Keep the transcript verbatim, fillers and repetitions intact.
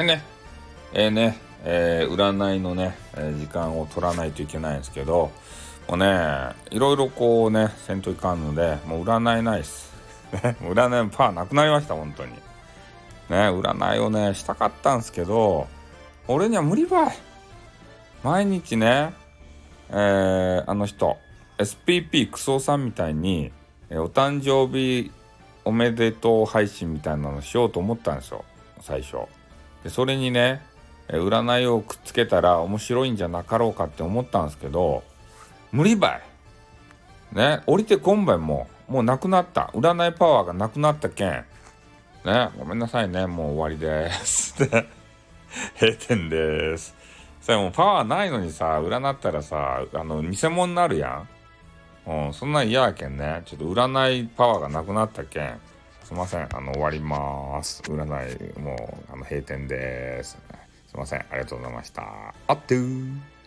えね、えー、ね、えー、占いのね、えー、時間を取らないといけないんですけど、もうね、いろいろこうね、せんといかんので、もう占いないっす。占いのパーなくなりました、本当に。ね、占いをね、したかったんですけど、俺には無理ばい。毎日ね、えー、あの人、エスピーピー クソさんみたいに、えー、お誕生日おめでとう配信みたいなのしようと思ったんですよ、最初。で、それにね、えー、占いをくっつけたら面白いんじゃなかろうかって思ったんですけど、無理ばいね、降りてこんばい、もうもうなくなった、占いパワーがなくなったけんね、ごめんなさいね、もう終わりです閉店です。さあ、もうパワーないのにさ、占ったらさ、あの偽物になるやん、うん、そんなん嫌やけんね、ちょっと占いパワーがなくなったけん、すいません、あの終わります、占いもうあの閉店です、すいません、ありがとうございました、あってー。